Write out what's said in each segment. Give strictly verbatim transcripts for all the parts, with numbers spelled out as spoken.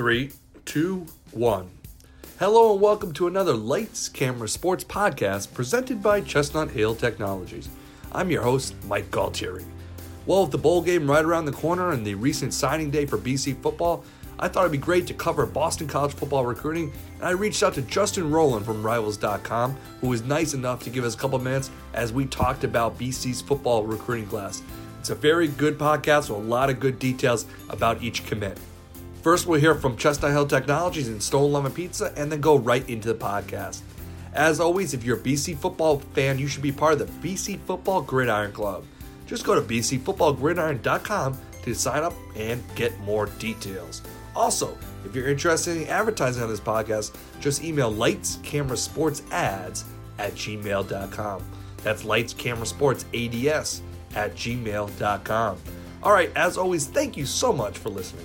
Three, two, one. Hello and welcome to another Lights Camera Sports podcast presented by Chestnut Hill Technologies. I'm your host, Mike Galtieri. Well, with the bowl game right around the corner and the recent signing day for B C football, I thought it'd be great to cover Boston college football recruiting, and I reached out to Justin Rowland from Rivals dot com, who was nice enough to give us a couple minutes as we talked about B C's football recruiting class. It's a very good podcast with a lot of good details about each commit. First, we'll hear from Chestnut Hill Technologies and Stone L'Oven Pizza, and then go right into the podcast. As always, if you're a B C football fan, you should be part of the B C Football Gridiron Club. Just go to b c football gridiron dot com to sign up and get more details. Also, if you're interested in advertising on this podcast, just email lights camera sports ads at gmail dot com. That's lights camera sports ads at gmail dot com. All right, as always, thank you so much for listening.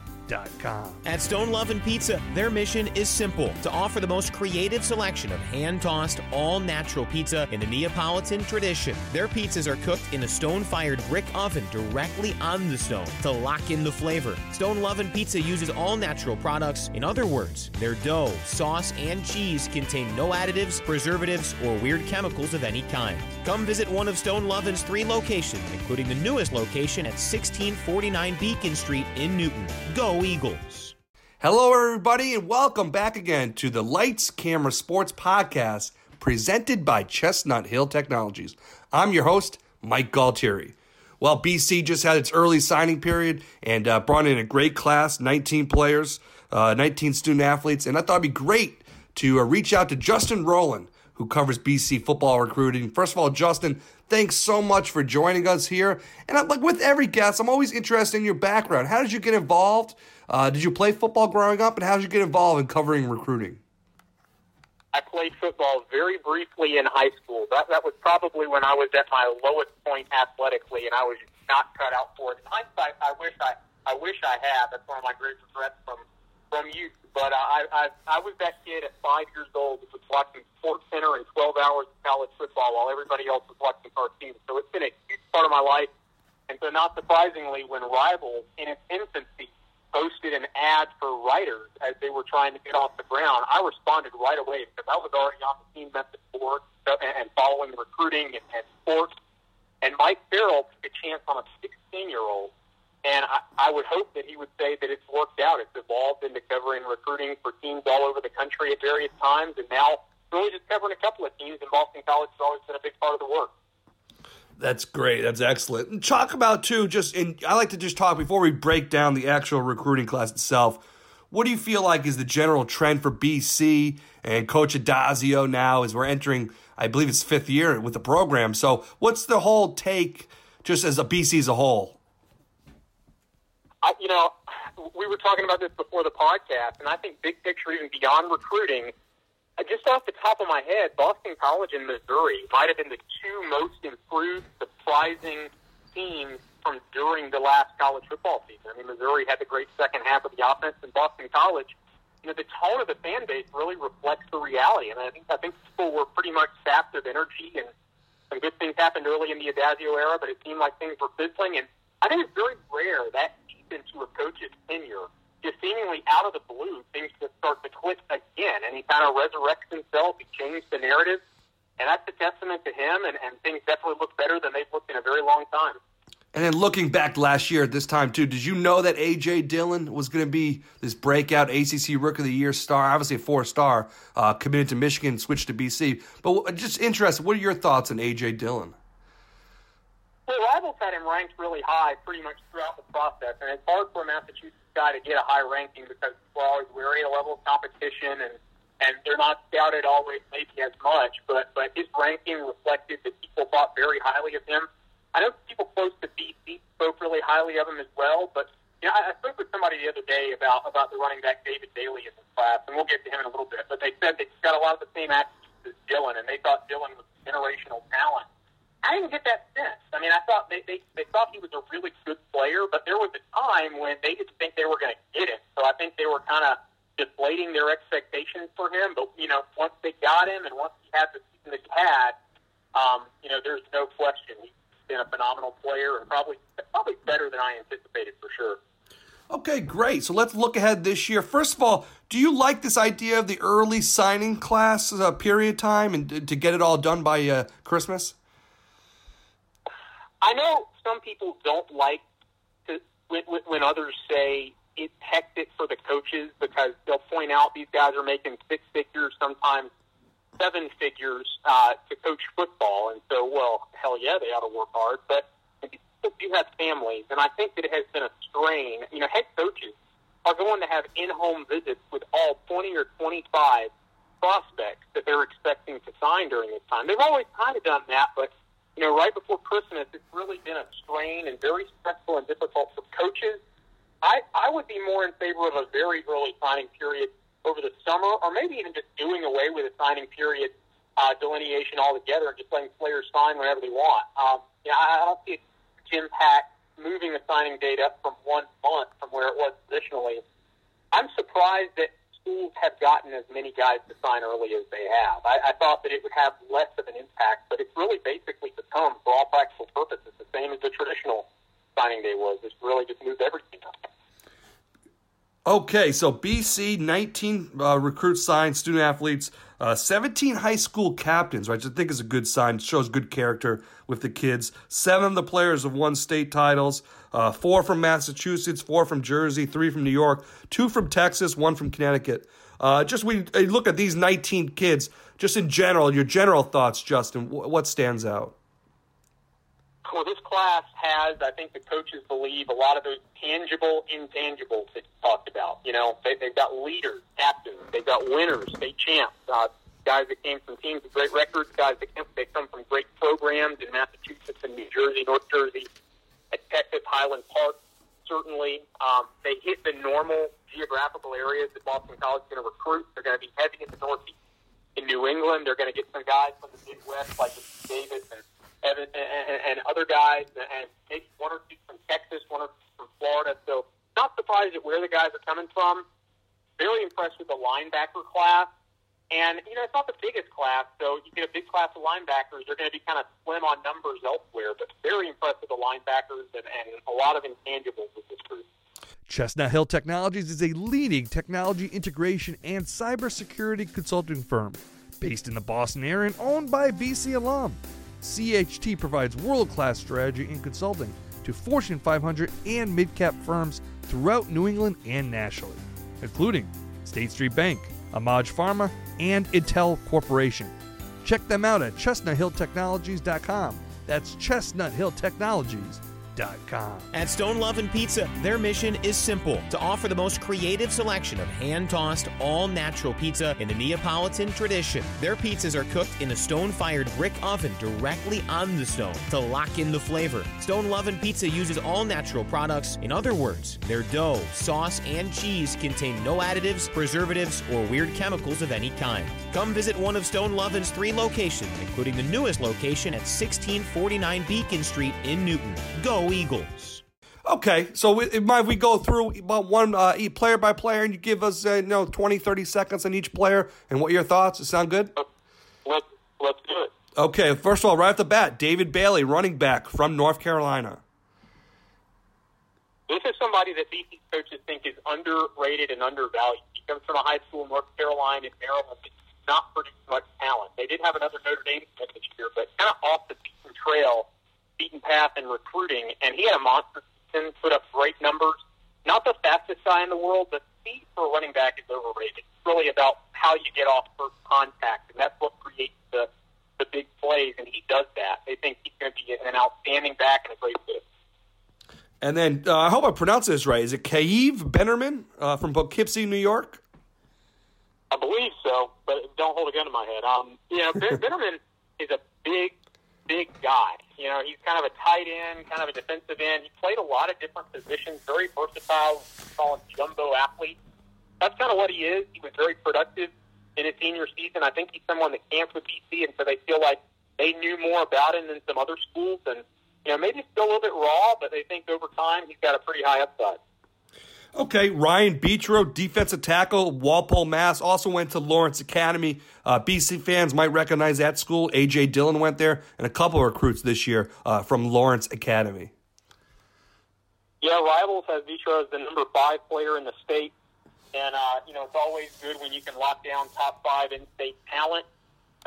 dot com. At Stone L'Oven Pizza, their mission is simple: to offer the most creative selection of hand-tossed, all-natural pizza in the Neapolitan tradition. Their pizzas are cooked in a stone-fired brick oven directly on the stone to lock in the flavor. Stone L'Oven Pizza uses all-natural products. In other words, their dough, sauce, and cheese contain no additives, preservatives, or weird chemicals of any kind. Come visit one of Stone L'Oven's three locations, including the newest location at sixteen forty-nine Beacon Street in Newton. Go Eagles. Hello, everybody, and welcome back again to the Lights Camera Sports podcast presented by Chestnut Hill Technologies. I'm your host, Mike Galtieri. Well, B C just had its early signing period and uh, brought in a great class, nineteen players, uh, nineteen student athletes, and I thought it'd be great to uh, reach out to Justin Rowland, who covers B C football recruiting. First of all, Justin, thanks so much for joining us here. And I'm, like with every guest, I'm always interested in your background. How did you get involved? Uh, did you play football growing up? And how did you get involved in covering recruiting? I played football very briefly in high school. That that was probably when I was at my lowest point athletically, and I was not cut out for it. In hindsight, I wish I, I wish I had. That's one of my great regrets from from youth. But uh, I, I I was that kid at five years old that was watching Sports Center and twelve hours of college football while everybody else was watching cartoons. So it's been a huge part of my life. And so not surprisingly, when Rivals, in its infancy, posted an ad for writers as they were trying to get off the ground, I responded right away because I was already on the team message board and following recruiting and, and sports. And Mike Farrell took a chance on a sixteen-year-old. And I, I would hope that he would say that it's worked out. It's evolved into covering recruiting for teams all over the country at various times, and now really just covering a couple of teams, and Boston College has always been a big part of the work. That's great. That's excellent. And talk about, too, just and I like to just talk before we break down the actual recruiting class itself. What do you feel like is the general trend for B C and Coach Adazio now as we're entering, I believe it's fifth year with the program? So what's the whole take just as a B C as a whole? I, you know, we were talking about this before the podcast, and I think big picture, even beyond recruiting, just off the top of my head, Boston College and Missouri might have been the two most improved, surprising teams from during the last college football season. I mean, Missouri had the great second half of the offense, and Boston College, you know, the tone of the fan base really reflects the reality. And I think I think people were pretty much sapped of energy, and some good things happened early in the Adazio era, but it seemed like things were fizzling. And I think it's very rare that into a coach's tenure, just seemingly out of the blue, things just start to click again, and he kind of resurrects himself, he changed the narrative, and that's a testament to him, and, and things definitely look better than they've looked in a very long time. And then looking back last year at this time, too, did you know that A J. Dillon was going to be this breakout A C C Rook of the Year star, obviously a four-star, uh, committed to Michigan, switched to B C, but just interested, what are your thoughts on A J. Dillon? Well, Rivals had him ranked really high pretty much throughout the process, and it's hard for a Massachusetts guy to get a high ranking because we're always wary of a level of competition, and, and they're not scouted always maybe as much, but, but his ranking reflected that people thought very highly of him. I know people close to B C spoke really highly of him as well, but you know, I, I spoke with somebody the other day about, about the running back David Bailey in this class, and we'll get to him in a little bit, but they said that he's got a about the same attitude as Dillon, and they thought Dillon was generational talent. I didn't get that sense. I mean, I thought they, they, they thought he was a really good player, but there was a time when they didn't think they were going to get him. So I think they were kind of deflating their expectations for him. But, you know, once they got him and once he had the season that he had, um, you know, there's no question he's been a phenomenal player and probably probably better than I anticipated for sure. Okay, great. So let's look ahead this year. First of all, do you like this idea of the early signing class uh, period time and to get it all done by uh, Christmas? I know some people don't like to, when, when others say it's hectic for the coaches because they'll point out these guys are making six figures, sometimes seven figures uh, to coach football. And so, well, hell yeah, they ought to work hard. But if you have families, and I think that it has been a strain, you know, head coaches are going to have in-home visits with all twenty or twenty-five prospects that they're expecting to sign during this time. They've always kind of done that, but you know, right before Christmas, it's really been a strain and very stressful and difficult for coaches. I, I would be more in favor of a very early signing period over the summer, or maybe even just doing away with a signing period uh, delineation altogether and just letting players sign whenever they want. Um, yeah, I don't see it impact moving the signing date up from one month from where it was traditionally. I'm surprised that schools have gotten as many guys to sign early as they have. I, I thought that it would have less of an impact, but it's really basically become, for all practical purposes, the same as the traditional signing day was. It's really just moved everything up. Okay, so B C, nineteen uh, recruits signed, student athletes, uh, seventeen high school captains, which I think is a good sign. It shows good character with the kids. Seven of the players have won state titles, uh, four from Massachusetts, four from Jersey, three from New York, two from Texas, one from Connecticut. Uh, just when you look at these nineteen kids, just in general, your general thoughts, Justin, w- what stands out? Well, this class has, I think the coaches believe, a lot of those tangible intangibles that you talked about. You know, they, they've got leaders, captains, they've got winners, state champs, uh, guys that came from teams with great records, guys that came, they come from great programs in Massachusetts and New Jersey, North Jersey, at Texas, Highland Park, certainly. Um, they hit the normal geographical areas that Boston College is going to recruit. They're going to be heavy in the Northeast. In New England, they're going to get some guys from the Midwest, like Davis and Evan, and, and other guys, and maybe one or two from Texas, one or two from Florida. So not surprised at where the guys are coming from. Very impressed with the linebacker class. And, you know, it's not the biggest class, so you get a big class of linebackers. They're going to be kind of slim on numbers elsewhere, but very impressed with the linebackers and, and a lot of intangibles with this group. Chestnut Hill Technologies is a leading technology integration and cybersecurity consulting firm based in the Boston area and owned by B C alum. C H T provides world-class strategy and consulting to Fortune five hundred and mid-cap firms throughout New England and nationally, including State Street Bank, Amage Pharma, and Intel Corporation. Check them out at chestnut hill technologies dot com. That's chestnut hill technologies dot com. At Stone L'Oven Pizza, their mission is simple: to offer the most creative selection of hand-tossed, all-natural pizza in the Neapolitan tradition. Their pizzas are cooked in a stone-fired brick oven directly on the stone to lock in the flavor. Stone L'Oven Pizza uses all-natural products. In other words, their dough, sauce, and cheese contain no additives, preservatives, or weird chemicals of any kind. Come visit one of Stone L'Oven's three locations, including the newest location at sixteen forty-nine Beacon Street in Newton. Go Eagles. Okay, so we, if we go through about one uh, player by player, and you give us uh, you know twenty, thirty seconds on each player, and what are your thoughts? Does it sound good? Let's, let's do it. Okay, first of all, right off the bat, David Bailey, running back from North Carolina. This is somebody that B C coaches think is underrated and undervalued. He comes from a high school in North Carolina and Maryland that does not produce much talent. They did have another Notre Dame this year, but kind of off the beaten trail, beaten path in recruiting, and he had a monster season, put up great numbers. Not the fastest guy in the world, but speed for a running back is overrated. It's really about how you get off first contact, and that's what creates the, the big plays, and he does that. They think he's going to be an outstanding back and a great fit. And then, uh, I hope I pronounce this right, is it Kaeve Bannerman uh, from Poughkeepsie, New York? I believe so, but don't hold a gun to my head. Um, you know, Bannerman is a big, big guy. You know, he's kind of a tight end, kind of a defensive end. He played a lot of different positions, very versatile, we call him jumbo athlete. That's kind of what he is. He was very productive in his senior season. season. I think he's someone that camped with B C, and so they feel like they knew more about him than some other schools. And, you know, maybe it's still a little bit raw, but they think over time he's got a pretty high upside. Okay, Ryan Betro, defensive tackle, Walpole, Mass, also went to Lawrence Academy. Uh, B C fans might recognize that school. A J. Dillon went there, and a couple of recruits this year uh, from Lawrence Academy. Yeah, Rivals has Betro as the number five player in the state. And, uh, you know, it's always good when you can lock down top five in-state talent.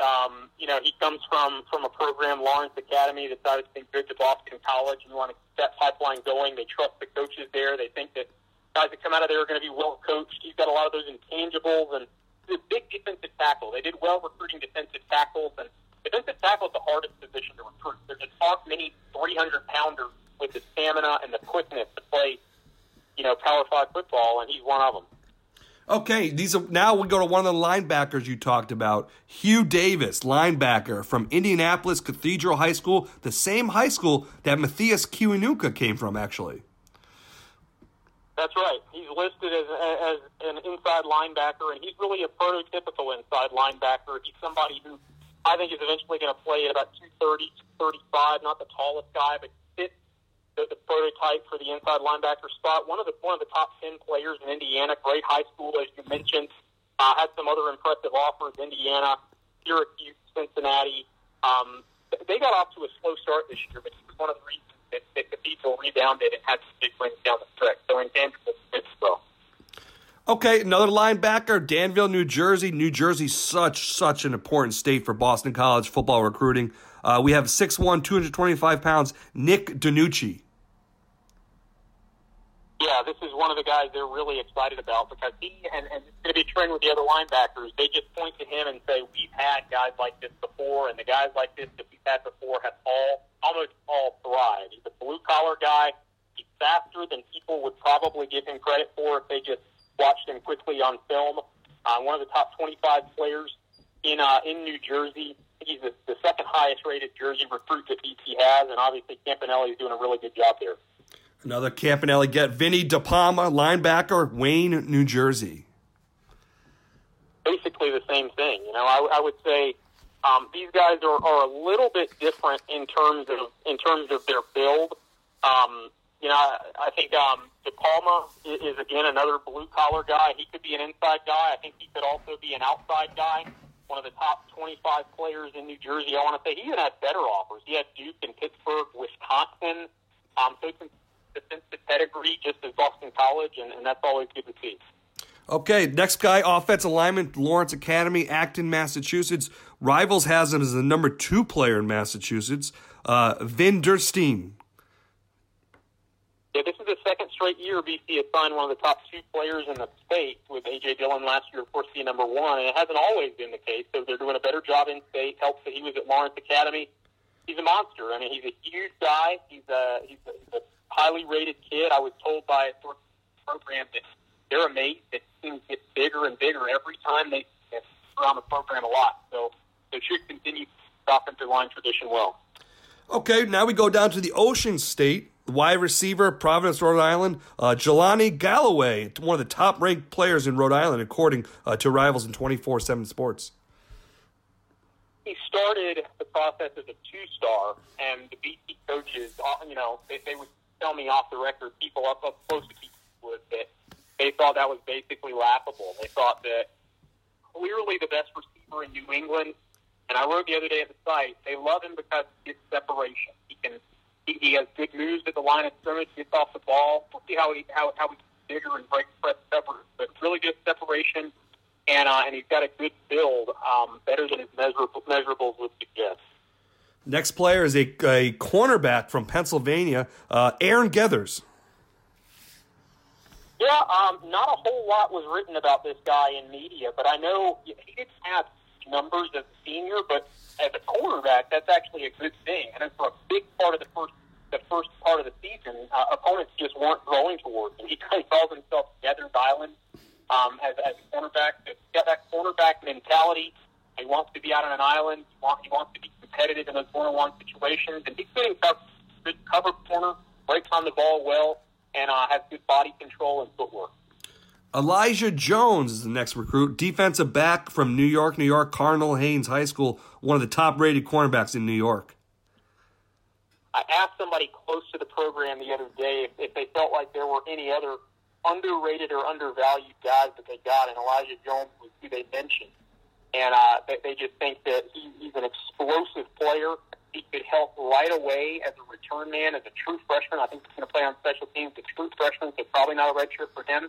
Um, you know, he comes from, from a program, Lawrence Academy, that's obviously good to Boston College. You want to keep that pipeline going. They trust the coaches there. They think that guys that come out of there are going to be well-coached. He's got a lot of those intangibles. And he's a big defensive tackle. They did well recruiting defensive tackles. And defensive tackle is the hardest position to recruit. There's just aren't many three hundred pounders with the stamina and the quickness to play, you know, Power five football, and he's one of them. Okay, these are, now we go to one of the linebackers you talked about, Hugh Davis, linebacker from Indianapolis Cathedral High School, the same high school that Matthias Kiwanuka came from, actually. That's right. He's listed as, as an inside linebacker, and he's really a prototypical inside linebacker. He's somebody who I think is eventually going to play at about two thirty, two thirty-five, not the tallest guy, but fits the, the prototype for the inside linebacker spot. One of the one of the top ten players in Indiana, great high school, as you mentioned. Uh, had some other impressive offers, Indiana, Syracuse, Cincinnati. Um, they got off to a slow start this year, but he was one of the reasons that, that Cathedral rebounded and had some big wins down the stretch. So intangible fits well. Okay, another linebacker, Danville, New Jersey. New Jersey, such, such an important state for Boston College football recruiting. Uh, we have six one, two twenty-five pounds, Nick DiNucci. Yeah, this is one of the guys they're really excited about because he, and, and it's going to be a trend with the other linebackers, they just point to him and say, we've had guys like this before, and the guys like this that we've had before have all, almost all thrived. He's a blue-collar guy. He's faster than people would probably give him credit for if they just watched him quickly on film. Uh, one of the top twenty-five players in uh, in New Jersey. He's the, the second highest-rated Jersey recruit that B C has, and obviously Campanelli's doing a really good job there. Another Campanelli get, Vinny De Palma, linebacker, Wayne, New Jersey. Basically the same thing. You know, I, I would say um, these guys are, are a little bit different in terms of in terms of their build. Um, you know, I, I think. Um, De Palma is, is, again, another blue-collar guy. He could be an inside guy. I think he could also be an outside guy. One of the top twenty-five players in New Jersey. I want to say he even had better offers. He had Duke and Pittsburgh, Wisconsin. Um, so it's a defensive pedigree, just as Boston College, and, and that's always good to see. Okay, next guy, offensive lineman, Lawrence Academy, Acton, Massachusetts. Rivals has him as the number two player in Massachusetts, uh, Vin Durstein. Yeah, this is the second straight year B C has signed one of the top two players in the state, with A J. Dillon last year, of course, being number one, and it hasn't always been the case, so they're doing a better job in state. Helps that he was at Lawrence Academy. He's a monster. I mean, he's a huge guy. He's a, he's a, he's a highly rated kid. I was told by a program that they're amazed that teams get bigger and bigger every time they get around the program a lot, so they should continue the offensive line tradition well. Okay, now we go down to the Ocean State. Wide receiver, Providence, Rhode Island, uh, Jelani Galloway, one of the top-ranked players in Rhode Island, according uh, to Rivals in twenty-four seven Sports. He started the process as a two-star, and the B C coaches, you know, they, they would tell me off the record, people up, up close to B C would, that they thought that was basically laughable. They thought that clearly the best receiver in New England, and I wrote the other day at the site, they love him because he gets separation. He can He has good moves at the line of scrimmage, gets off the ball. We'll see how he how how he's bigger and breaks press separate, but really good separation, and uh, and he's got a good build, um, better than his measurable, measurables would suggest. Next player is a, a cornerback from Pennsylvania, uh, Aaron Gethers. Yeah, um, not a whole lot was written about this guy in media, but I know he didn't have numbers as a senior, but as a quarterback, that's actually a good thing. And for a big part of the first the first part of the season, uh, opponents just weren't growing towards him. He kind of calls himself Gathers Island um, as, as a cornerback. He's got that cornerback mentality. He wants to be out on an island. He wants, he wants to be competitive in those one-on-one situations. And he's getting tough, good cover corner, breaks on the ball well, and uh, has good body control and footwork. Elijah Jones is the next recruit, defensive back from New York, New York, Cardinal Hayes High School, one of the top-rated cornerbacks in New York. I asked somebody close to the program the other day if, if they felt like there were any other underrated or undervalued guys that they got, and Elijah Jones was who they mentioned. And uh, they, they just think that he, he's an explosive player. He could help right away as a return man, as a true freshman. I think he's going to play on special teams. A true freshman, so probably not a redshirt for him.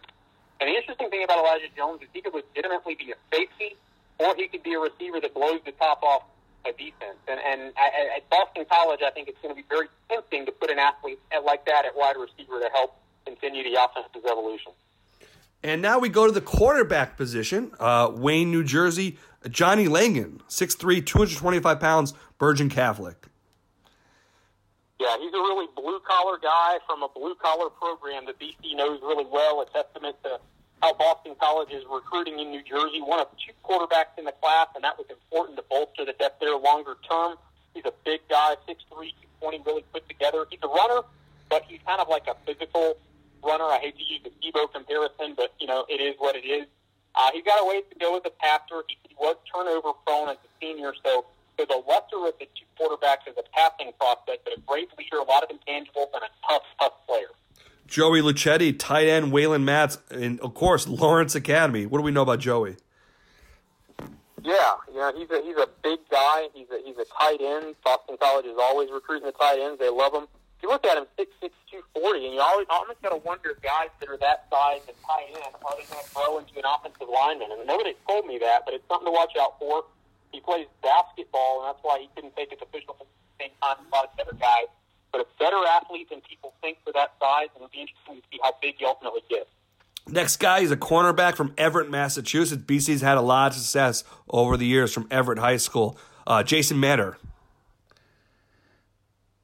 And the interesting thing about Elijah Jones is he could legitimately be a safety, or he could be a receiver that blows the top off a defense. And, and at Boston College, I think it's going to be very tempting to put an athlete like that at wide receiver to help continue the offense's evolution. And now we go to the quarterback position. Uh, Wayne, New Jersey, Johnny Langan, six three, two hundred twenty-five pounds, Bergen Catholic. Yeah, he's a really blue-collar guy from a blue-collar program that B C knows really well. A testament to how Boston College is recruiting in New Jersey. One of two quarterbacks in the class, and that was important to bolster the depth there longer term. He's a big guy, six three, two twenty, really put together. He's a runner, but he's kind of like a physical runner. I hate to use the Debo comparison, but, you know, it is what it is. Uh, he's got a ways to go as a passer. He, he was turnover-prone as a senior, so... So the lesser of the two quarterbacks is a passing prospect, but a great leader, a lot of intangibles, and a tough, tough player. Joey Lucchetti, tight end, Waylon Matz, and, of course, Lawrence Academy. What do we know about Joey? Yeah, yeah, he's a, he's a big guy. He's a, he's a tight end. Boston College is always recruiting the tight ends. They love him. If you look at him, six six, two forty, and you always, almost got to wonder if guys that are that size and tight end are they going to grow into an offensive lineman. And nobody told me that, but it's something to watch out for. He plays basketball, and that's why he couldn't take his official at the same time as a lot of better guys. But a better athlete than people think for that size, and it'll be interesting to see how big he ultimately gets. Next guy is a cornerback from Everett, Massachusetts. B C's had a lot of success over the years from Everett High School. Uh, Jason Madder.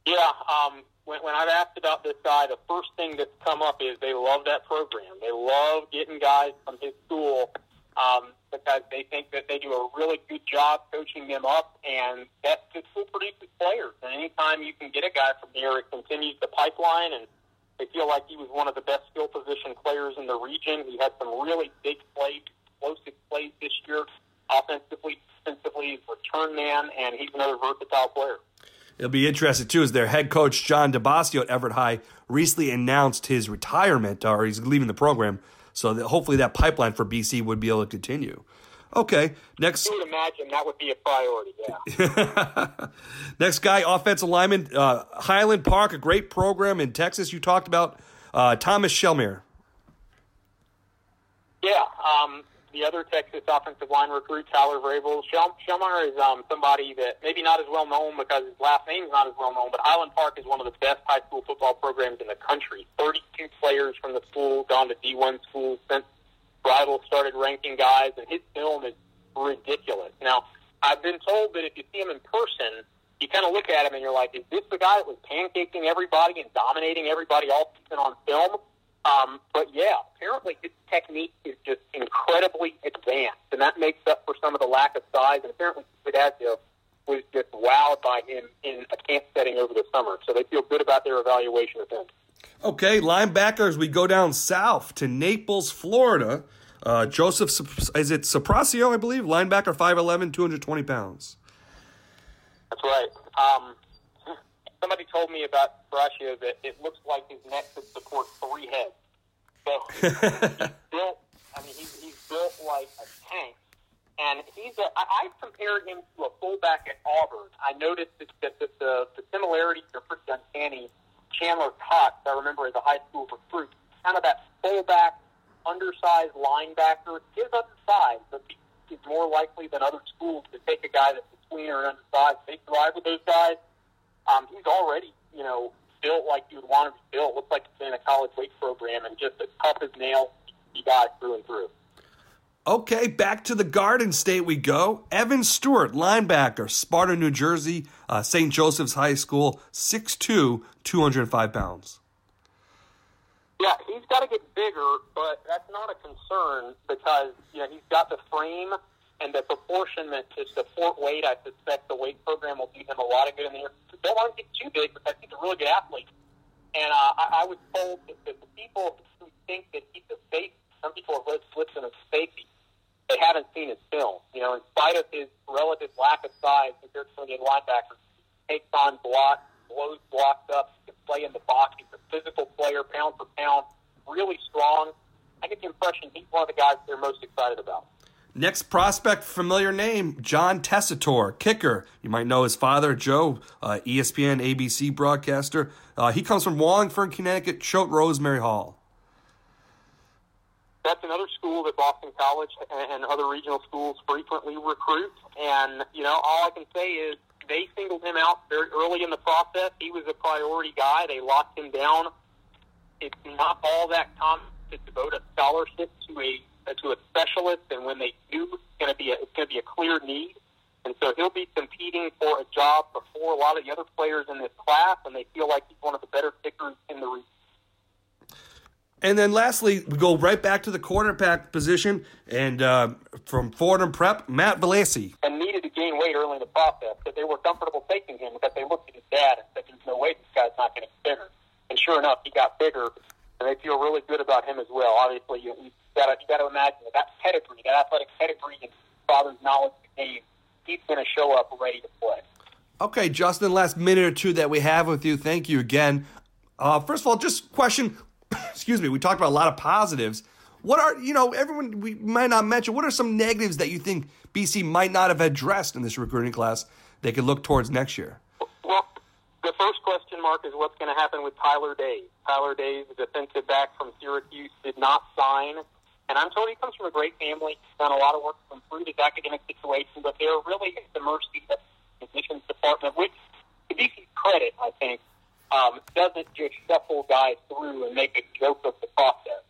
Yeah, um, when, when I've asked about this guy, the first thing that's come up is they love that program. They love getting guys from his school. Um, because they think that they do a really good job coaching them up, and that just produces players. And anytime you can get a guy from here, it continues the pipeline, and they feel like he was one of the best skill position players in the region. He had some really big plays, explosive plays this year, offensively, defensively, return man, and he's another versatile player. It'll be interesting, too, as their head coach, John DeBastio at Everett High, recently announced his retirement, or he's leaving the program. So that hopefully that pipeline for B C would be able to continue. Okay, next. You would imagine that would be a priority, yeah. Next guy, offensive lineman, uh, Highland Park, a great program in Texas. You talked about uh, Thomas Shelmere. Yeah, um, the other Texas offensive line recruit, Tyler Vrabel. Shel- Shelmere is um, somebody that maybe not as well known because his last name is not as well known, but Highland Park is one of the best high school football programs in the country. thirty-two players from the school, gone to D one schools since Rivals started ranking guys, and his film is ridiculous. Now, I've been told that if you see him in person, you kind of look at him and you're like, is this the guy that was pancaking everybody and dominating everybody all season on film? Um, but, yeah, apparently his technique is just incredibly advanced, and that makes up for some of the lack of size. And apparently David was just wowed by him in a camp setting over the summer, so they feel good about their evaluation of him. Okay, linebackers, we go down south to Naples, Florida. Uh, Joseph, is it Sopracio, I believe? Linebacker, five eleven, two hundred twenty pounds. That's right. Um, somebody told me about Sopracio that it looks like his neck could support three heads. So he's built, I mean, he's, he's built like a tank. And he's a, I, I compared him to a fullback at Auburn. I noticed that, that, that the, the similarities are pretty uncanny. Chandler Cox, I remember as a high school recruit, kind of that fullback, undersized linebacker. He is undersized, but he's more likely than other schools to take a guy that's between or undersized. They thrive with those guys. Um, he's already, you know, built like you would want him to be built. Looks like he's in a college weight program and just as tough as nails. He got through and through. Okay, back to the Garden State we go. Evan Stewart, linebacker, Sparta, New Jersey, uh, Saint Joseph's High School, six two, two hundred five pounds. Yeah, he's got to get bigger, but that's not a concern because, you know, he's got the frame and the proportionment to support weight. I suspect the weight program will do him a lot of good in the year. Don't want to get too big because he's a really good athlete. And uh, I, I was told that the people who think that he's a fake. Some people have read relative lack of size compared to some of the linebackers. Takes on blocks, blows blocks up, can play in the box. He's a physical player, pound for pound, really strong. I get the impression he's one of the guys they're most excited about. Next prospect, familiar name, John Tessitore, kicker. You might know his father, Joe, uh, E S P N, A B C broadcaster. Uh, he comes from Wallingford, Connecticut, Choate Rosemary Hall. That's another school that Boston College and other regional schools frequently recruit. And, you know, all I can say is they singled him out very early in the process. He was a priority guy. They locked him down. It's not all that common to devote a scholarship to a to a specialist, and when they do, it's going to be a, it's going to be a clear need. And so he'll be competing for a job before a lot of the other players in this class, and they feel like he's one of the better kickers in the region. And then lastly, we go right back to the quarterback position, and uh, from Fordham Prep, Matt Velasi. And needed to gain weight early in the process, but they were comfortable taking him because they looked at his dad and said, there's no way this guy's not going to get bigger. And sure enough, he got bigger, and they feel really good about him as well. Obviously, you, you gotta you gotta imagine that that pedigree, that athletic pedigree, and father's knowledge of the game, he's going to show up ready to play. Okay, Justin, last minute or two that we have with you. Thank you again. Uh, first of all, just question. Excuse me, we talked about a lot of positives. What are, you know, everyone, we might not mention, what are some negatives that you think B C might not have addressed in this recruiting class they could look towards next year? Well, the first question mark is what's going to happen with Tyler Days. Tyler Days, the defensive back from Syracuse, did not sign. And I'm told he comes from a great family. He's done a lot of work to improve his academic situation, but they're really at the mercy of the admissions department, which, to B C's credit, I think, Um, doesn't just shuffle guys through and make a joke of the process.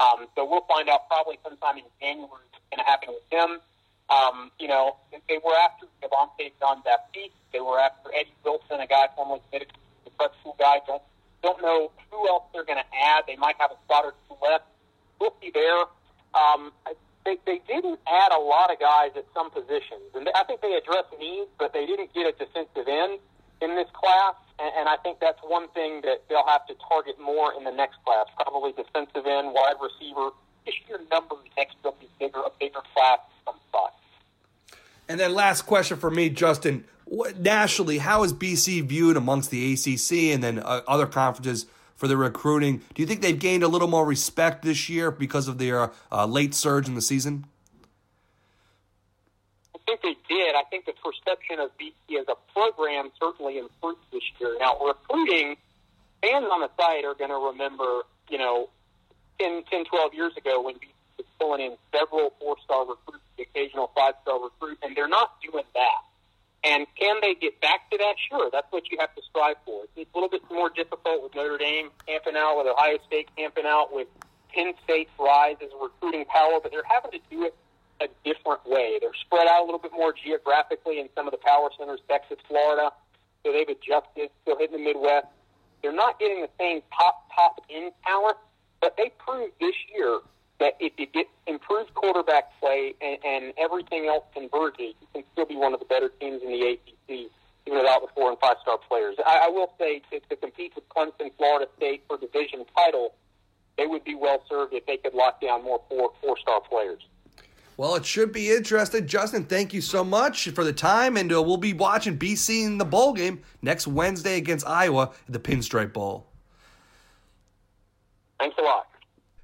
Um, so we'll find out probably sometime in January what's going to happen with him. Um, you know, they were after Devontae John Baptiste. They were after Eddie Wilson, a guy formerly committed to the prep school guy. Don't, don't know who else they're going to add. They might have a spot or two left. We'll see there. Um, they, they didn't add a lot of guys at some positions. And I think they addressed needs, but they didn't get a defensive end in this class. And I think that's one thing that they'll have to target more in the next class, probably defensive end, wide receiver. Just your numbers next will be bigger, a bigger class in some spots. And then last question for me, Justin. What, nationally, how is B C viewed amongst the A C C and then uh, other conferences for their recruiting? Do you think they've gained a little more respect this year because of their uh, late surge in the season? I think they did. I think the perception of B C as a program certainly improved this year. Now, recruiting, fans on the site are going to remember, you know, ten, twelve years ago when B C was pulling in several four-star recruits, the occasional five-star recruit, and they're not doing that. And can they get back to that? Sure, that's what you have to strive for. It's a little bit more difficult with Notre Dame camping out, with Ohio State camping out, with Penn State's rise as a recruiting power, but they're having to do it a different way. They're spread out a little bit more geographically in some of the power centers, Texas, Florida, so they've adjusted, still hitting the Midwest. They're not getting the same top, top end talent, but they proved this year that if you get improved quarterback play and, and everything else converges, you can still be one of the better teams in the A C C, even without the four- and five-star players. I, I will say to, to compete with Clemson, Florida State for division title, they would be well-served if they could lock down more four, four-star players. Well, it should be interesting. Justin, thank you so much for the time, and uh, we'll be watching B C in the bowl game next Wednesday against Iowa at the Pinstripe Bowl. Thanks a lot.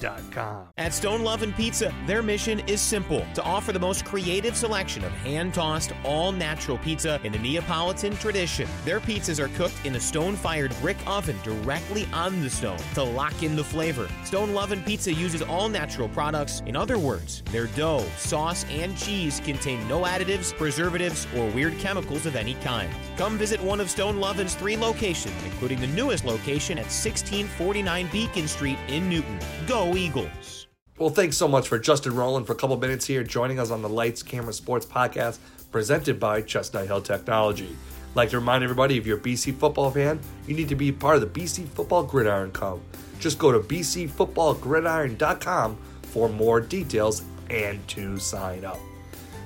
dot com. At Stone L'Oven Pizza, their mission is simple: to offer the most creative selection of hand-tossed, all-natural pizza in the Neapolitan tradition. Their pizzas are cooked in a stone-fired brick oven directly on the stone to lock in the flavor. Stone L'Oven Pizza uses all-natural products. In other words, their dough, sauce, and cheese contain no additives, preservatives, or weird chemicals of any kind. Come visit one of Stone L'Oven's three locations, including the newest location at sixteen forty-nine Beacon Street in Newton. Go Eagles. Well, thanks so much for Justin Rowland for a couple minutes here joining us on the Lights Camera Sports podcast presented by Chestnut Hill Technology. I'd like to remind everybody, if you're a B C football fan, you need to be part of the B C Football Gridiron Club. Just go to b c football gridiron dot com for more details and to sign up.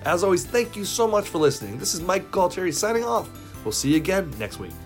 As always, thank you so much for listening. This is Mike Galtieri signing off. We'll see you again next week.